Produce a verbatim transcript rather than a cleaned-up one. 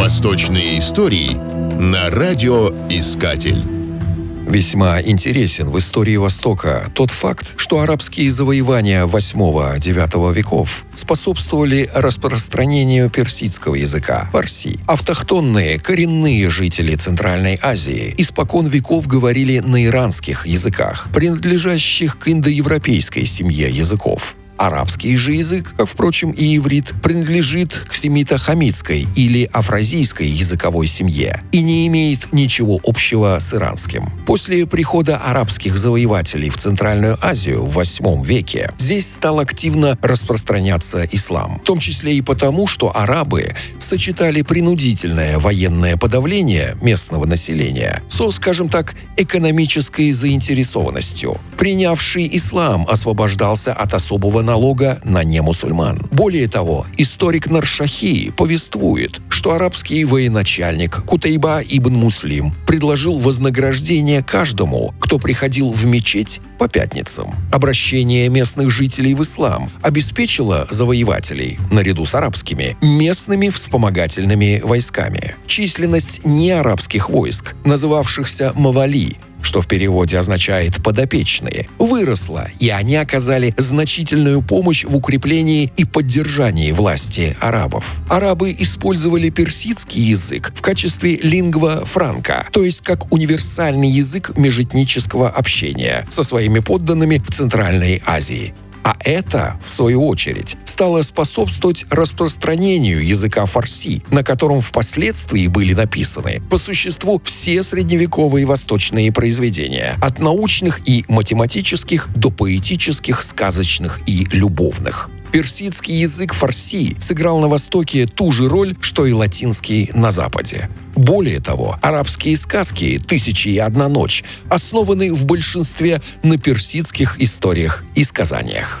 Восточные истории на радио «Искатель». Весьма интересен в истории Востока тот факт, что арабские завоевания восьмого-девятого веков способствовали распространению персидского языка, фарси. Автохтонные, коренные жители Центральной Азии испокон веков говорили на иранских языках, принадлежащих к индоевропейской семье языков. Арабский же язык, как, впрочем, и иврит, принадлежит к семито-хамитской или афразийской языковой семье и не имеет ничего общего с иранским. После прихода арабских завоевателей в Центральную Азию в восьмом веке здесь стал активно распространяться ислам, в том числе и потому, что арабы сочетали принудительное военное подавление местного населения со, скажем так, экономической заинтересованностью. Принявший ислам освобождался от особого налога на немусульман. Более того, историк Наршахи повествует, что арабский военачальник Кутейба ибн Муслим предложил вознаграждение каждому, кто приходил в мечеть по пятницам. Обращение местных жителей в ислам обеспечило завоевателей, наряду с арабскими, местными вспомогательными войсками. Численность неарабских войск, называвшихся «Мавали», что в переводе означает «подопечные», выросла, и они оказали значительную помощь в укреплении и поддержании власти арабов. Арабы использовали персидский язык в качестве лингва франка, то есть как универсальный язык межэтнического общения со своими подданными в Центральной Азии. А это, в свою очередь, стало способствовать распространению языка фарси, на котором впоследствии были написаны, по существу, все средневековые восточные произведения, от научных и математических до поэтических, сказочных и любовных. Персидский язык фарси сыграл на Востоке ту же роль, что и латинский на Западе. Более того, арабские сказки «Тысячи и одна ночь» основаны в большинстве на персидских историях и сказаниях.